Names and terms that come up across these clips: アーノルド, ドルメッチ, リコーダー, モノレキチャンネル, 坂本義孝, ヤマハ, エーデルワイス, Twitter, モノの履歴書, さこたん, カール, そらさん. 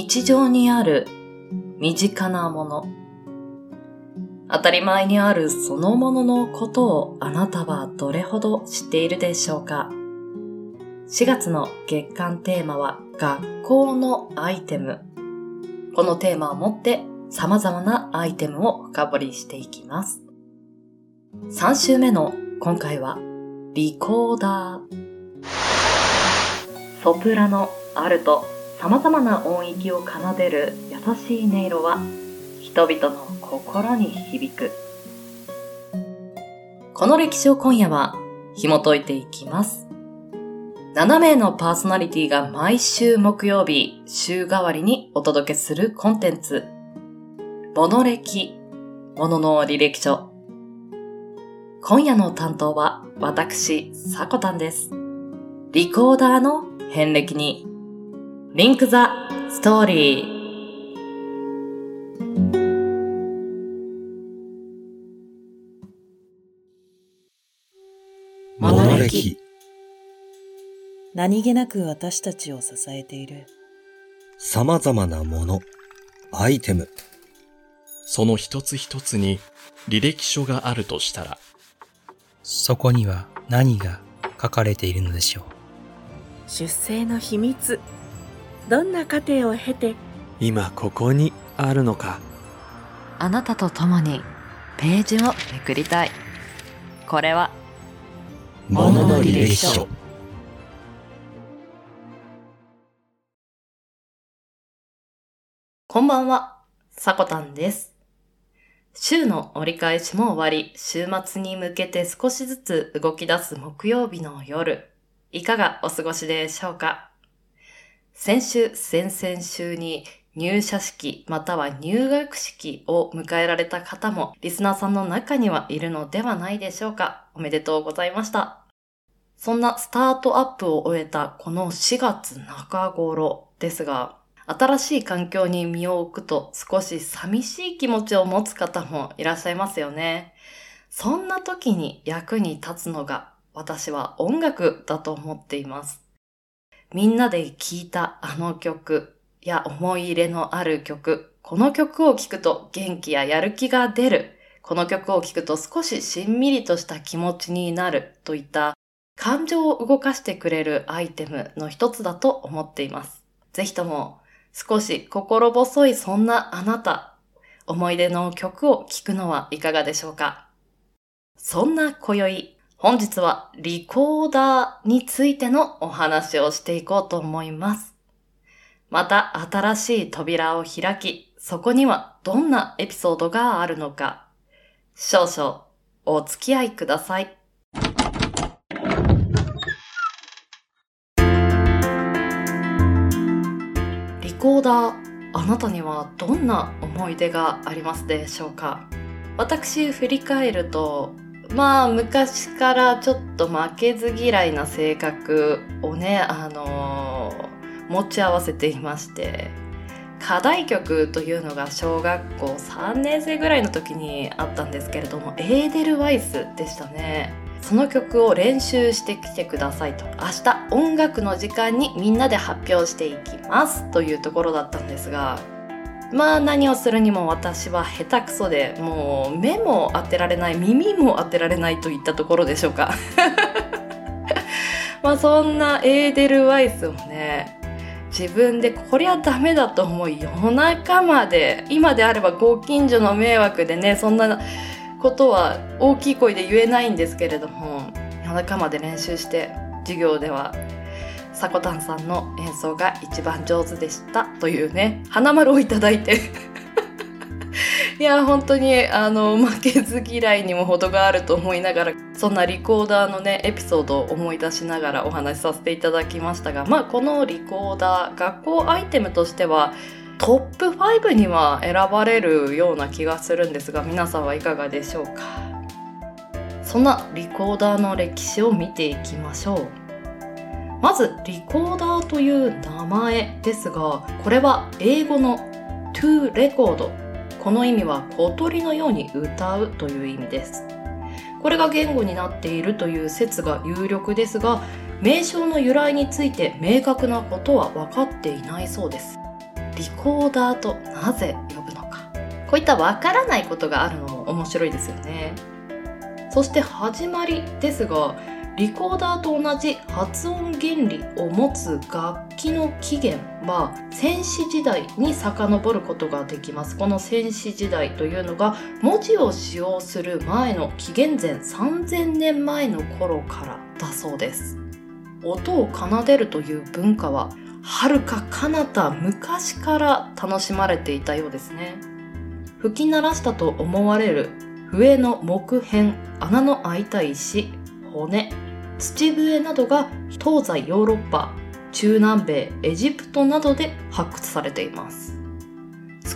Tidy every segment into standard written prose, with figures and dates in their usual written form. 日常にある身近なもの、当たり前にあるそのもののことをあなたはどれほど知っているでしょうか。4月の月間テーマは学校のアイテム。このテーマをもって様々なアイテムを深掘りしていきます。3週目の今回はリコーダー。ソプラノ、アルト、様々な音域を奏でる優しい音色は人々の心に響く。この歴史を今夜は紐解いていきます。7名のパーソナリティが毎週木曜日週替わりにお届けするコンテンツ、モノ歴、モノの履歴書。今夜の担当は私、さこたんです。リコーダーの遍歴にリンクザストーリー。モノ歴。何気なく私たちを支えている様々なもの、アイテム。その一つ一つに履歴書があるとしたら、そこには何が書かれているのでしょう。出生の秘密、どんな過程を経て今ここにあるのか。あなたと共にページをめくりたい。これはモノの履歴書。こんばんは、さこたんです。週の折り返しも終わり、週末に向けて少しずつ動き出す木曜日の夜、いかがお過ごしでしょうか。先週、先々週に入社式または入学式を迎えられた方もリスナーさんの中にはいるのではないでしょうか。おめでとうございました。そんなスタートアップを終えたこの4月中頃ですが、新しい環境に身を置くと少し寂しい気持ちを持つ方もいらっしゃいますよね。そんな時に役に立つのが私は音楽だと思っています。みんなで聴いたあの曲や思い入れのある曲、この曲を聴くと元気ややる気が出る、この曲を聴くと少ししんみりとした気持ちになるといった感情を動かしてくれるアイテムの一つだと思っています。ぜひとも少し心細いそんなあなた、思い出の曲を聴くのはいかがでしょうか。そんな今宵、本日はリコーダーについてのお話をしていこうと思います。また新しい扉を開き、そこにはどんなエピソードがあるのか、少々お付き合いください。リコーダー、あなたにはどんな思い出がありますでしょうか。私振り返ると、昔からちょっと負けず嫌いな性格をね、持ち合わせていまして、課題曲というのが小学校3年生ぐらいの時にあったんですけれども、エーデルワイスでしたね。その曲を練習してきてくださいと、明日音楽の時間にみんなで発表していきますというところだったんですが、何をするにも私は下手くそで、もう目も当てられない、耳も当てられないといったところでしょうかそんなエーデルワイスをね、自分でこりゃダメだと思う夜中まで、今であればご近所の迷惑でね、そんなことは大きい声で言えないんですけれども、夜中まで練習して、授業ではさこたんさんの演奏が一番上手でしたというね、花丸をいただいていや本当に負けず嫌いにも程があると思いながら、そんなリコーダーのねエピソードを思い出しながらお話しさせていただきましたが、このリコーダー、学校アイテムとしてはトップ5には選ばれるような気がするんですが、皆さんはいかがでしょうか。そんなリコーダーの歴史を見ていきましょう。まずリコーダーという名前ですが、これは英語の to record、この意味は小鳥のように歌うという意味です。これが言語になっているという説が有力ですが、名称の由来について明確なことは分かっていないそうです。リコーダーとなぜ呼ぶのか、こういったわからないことがあるのも面白いですよね。そして始まりですが、リコーダーと同じ発音原理を持つ楽器の起源は先史時代に遡ることができます。この先史時代というのが文字を使用する前の紀元前3000年前の頃からだそうです。音を奏でるという文化は遥か彼方昔から楽しまれていたようですね。吹き鳴らしたと思われる笛の木片、穴の開いた石、骨、土笛などが東西ヨーロッパ、中南米、エジプトなどで発掘されています。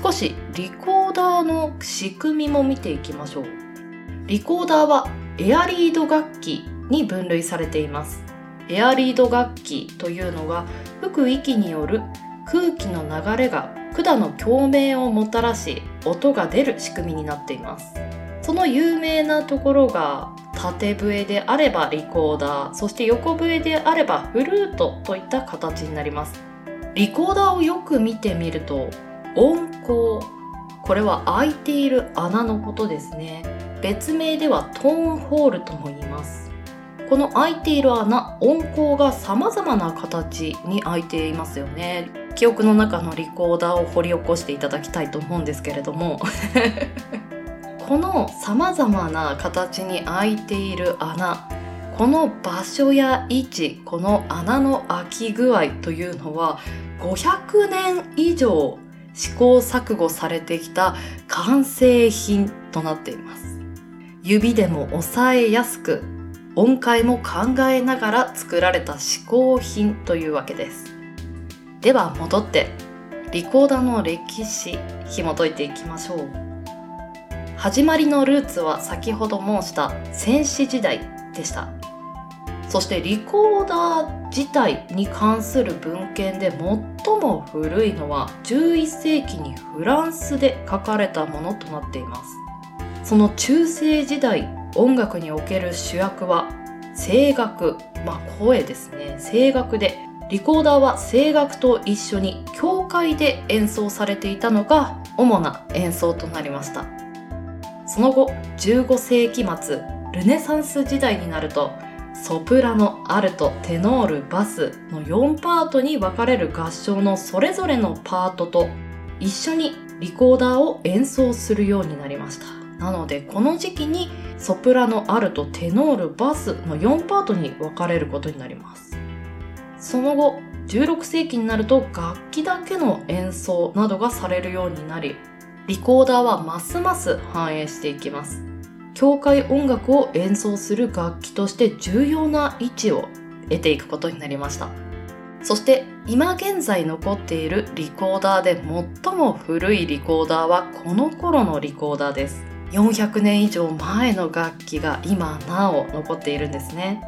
少しリコーダーの仕組みも見ていきましょう。リコーダーはエアリード楽器に分類されています。エアリード楽器というのが吹く息による空気の流れが管の共鳴をもたらし音が出る仕組みになっています。その有名なところが縦笛であればリコーダー、そして横笛であればフルートといった形になります。リコーダーをよく見てみると音孔、これは開いている穴のことですね。別名ではトーンホールとも言います。この開いている穴、音孔が様々な形に開いていますよね。記憶の中のリコーダーを掘り起こしていただきたいと思うんですけれどもこの様々な形に開いている穴、この場所や位置、この穴の開き具合というのは500年以上試行錯誤されてきた完成品となっています。指でも押さえやすく音階も考えながら作られた試行品というわけです。では戻ってリコーダーの歴史紐解いていきましょう。始まりのルーツは先ほど申した先史時代でした。そしてリコーダー自体に関する文献で最も古いのは11世紀にフランスで書かれたものとなっています。その中世時代、音楽における主役は声楽、声ですね。声楽で、リコーダーは声楽と一緒に教会で演奏されていたのが主な演奏となりました。その後15世紀末、ルネサンス時代になるとソプラノ、アルト、テノール、バスの4パートに分かれる合唱のそれぞれのパートと一緒にリコーダーを演奏するようになりました。なのでこの時期にソプラノ、アルト、テノール、バスの4パートに分かれることになります。その後16世紀になると楽器だけの演奏などがされるようになり、リコーダーはますます繁栄していきます。教会音楽を演奏する楽器として重要な位置を得ていくことになりました。そして今現在残っているリコーダーで最も古いリコーダーはこの頃のリコーダーです。400年以上前の楽器が今なお残っているんですね。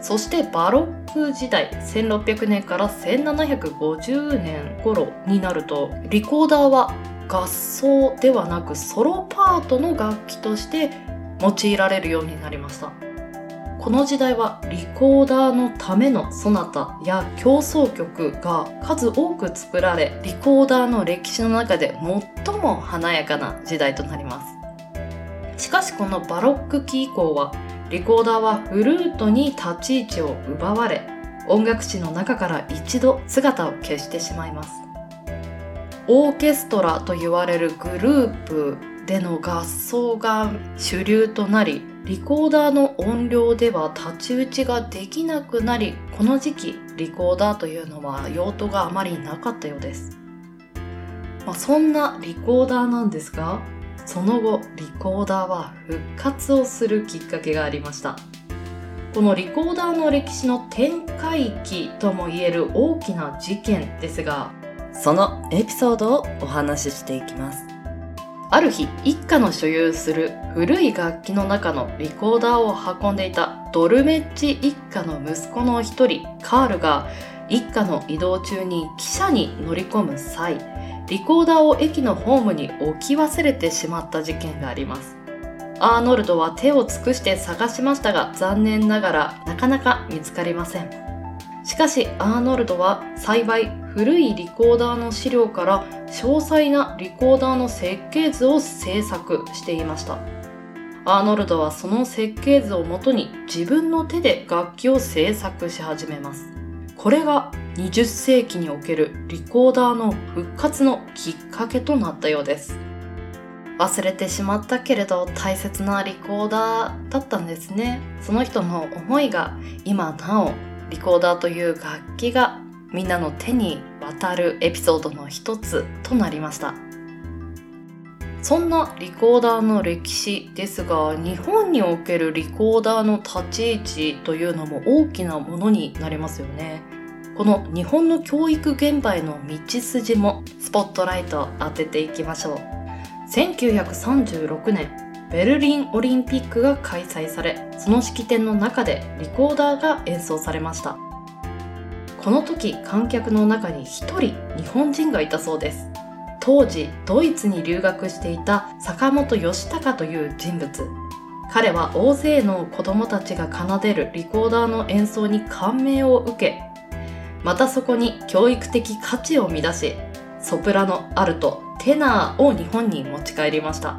そしてバロック時代、1600年から1750年頃になるとリコーダーは合奏ではなくソロパートの楽器として用いられるようになりました。この時代はリコーダーのためのソナタや協奏曲が数多く作られ、リコーダーの歴史の中で最も華やかな時代となります。しかしこのバロック期以降はリコーダーはフルートに立ち位置を奪われ、音楽史の中から一度姿を消してしまいます。オーケストラと言われるグループでの合奏が主流となり、リコーダーの音量では太刀打ちができなくなり、この時期リコーダーというのは用途があまりなかったようです。そんなリコーダーなんですが、その後リコーダーは復活をするきっかけがありました。このリコーダーの歴史の転換期ともいえる大きな事件ですが、そのエピソードをお話ししていきます。ある日、一家の所有する古い楽器の中のリコーダーを運んでいたドルメッチ一家の息子の一人、カールが一家の移動中に汽車に乗り込む際、リコーダーを駅のホームに置き忘れてしまった事件があります。アーノルドは手を尽くして探しましたが、残念ながらなかなか見つかりません。しかしアーノルドは幸い古いリコーダーの資料から詳細なリコーダーの設計図を制作していました。アーノルドはその設計図をもとに自分の手で楽器を制作し始めます。これが20世紀におけるリコーダーの復活のきっかけとなったようです。忘れてしまったけれど大切なリコーダーだったんですね。その人の思いが今なおリコーダーという楽器がみんなの手に渡るエピソードの一つとなりました。そんなリコーダーの歴史ですが、日本におけるリコーダーの立ち位置というのも大きなものになりますよね。この日本の教育現場への道筋もスポットライトを当てていきましょう。1936年、ベルリンオリンピックが開催され、その式典の中でリコーダーが演奏されました。この時、観客の中に1人日本人がいたそうです。当時、ドイツに留学していた坂本義孝という人物。彼は大勢の子供たちが奏でるリコーダーの演奏に感銘を受け、またそこに教育的価値を見出し、ソプラノ、アルト、テナーを日本に持ち帰りました。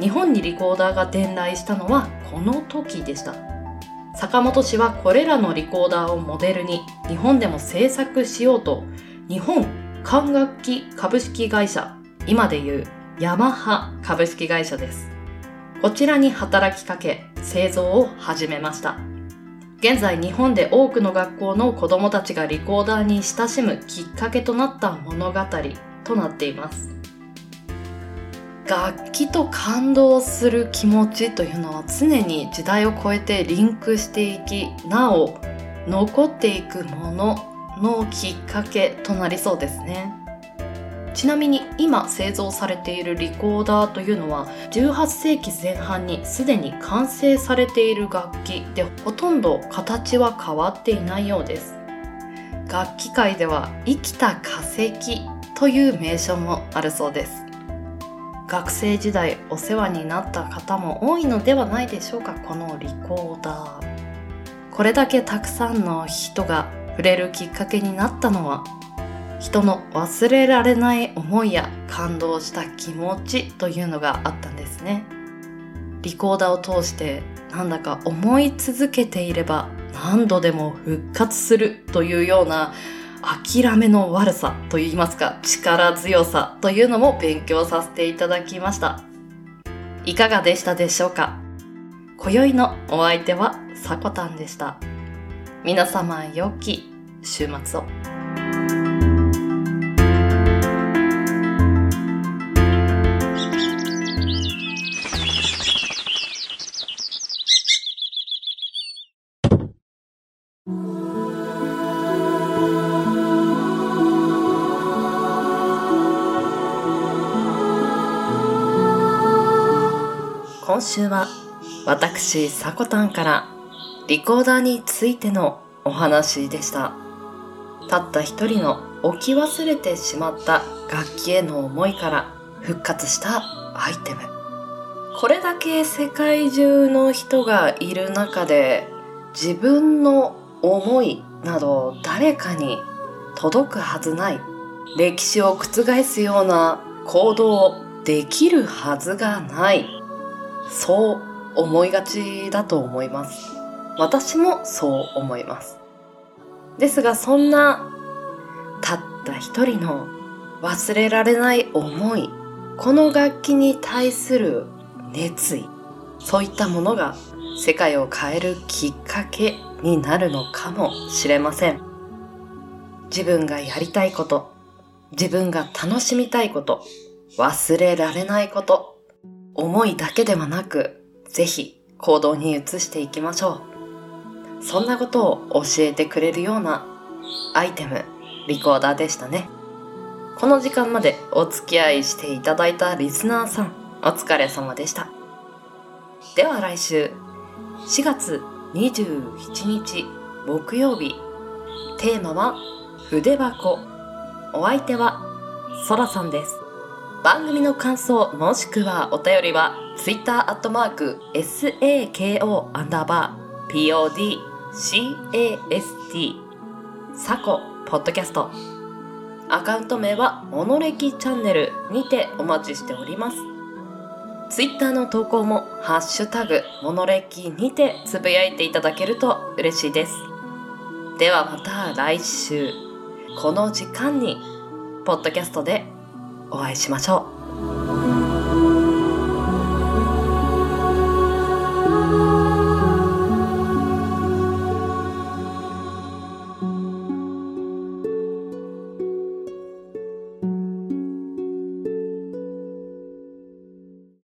日本にリコーダーが伝来したのはこの時でした。坂本氏はこれらのリコーダーをモデルに日本でも制作しようと、日本管楽器株式会社、今でいうヤマハ株式会社です。こちらに働きかけ、製造を始めました。現在日本で多くの学校の子どもたちがリコーダーに親しむきっかけとなった物語となっています。楽器と感動する気持ちというのは常に時代を超えてリンクしていき、なお残っていくもののきっかけとなりそうですね。ちなみに今製造されているリコーダーというのは18世紀前半にすでに完成されている楽器で、ほとんど形は変わっていないようです。楽器界では生きた化石という名称もあるそうです。学生時代お世話になった方も多いのではないでしょうか、このリコーダー。これだけたくさんの人が触れるきっかけになったのは、人の忘れられない思いや感動した気持ちというのがあったんですね。リコーダーを通してなんだか思い続けていれば何度でも復活するというような諦めの悪さといいますか、力強さというのも勉強させていただきました。いかがでしたでしょうか。今宵のお相手はさこたんでした。皆様良き週末を。今週は私さこたんからリコーダーについてのお話でした。たった一人の置き忘れてしまった楽器への思いから復活したアイテム。これだけ世界中の人がいる中で自分の思いなど誰かに届くはずない、歴史を覆すような行動できるはずがない、そう思いがちだと思います。私もそう思います。ですがそんなたった一人の忘れられない思い、この楽器に対する熱意、そういったものが世界を変えるきっかけになるのかもしれません。自分がやりたいこと、自分が楽しみたいこと、忘れられないこと、思いだけではなく、ぜひ行動に移していきましょう。そんなことを教えてくれるようなアイテム、リコーダーでしたね。この時間までお付き合いしていただいたリスナーさん、お疲れ様でした。では来週、4月27日木曜日、テーマは筆箱。お相手はそらさんです。番組の感想もしくはお便りは Twitter@SAKO_POD CAST サコポッドキャスト、アカウント名はモノレキチャンネルにてお待ちしております。 Twitter の投稿もハッシュタグモノレキにてつぶやいていただけると嬉しいです。ではまた来週この時間にポッドキャストでお会いしましょう。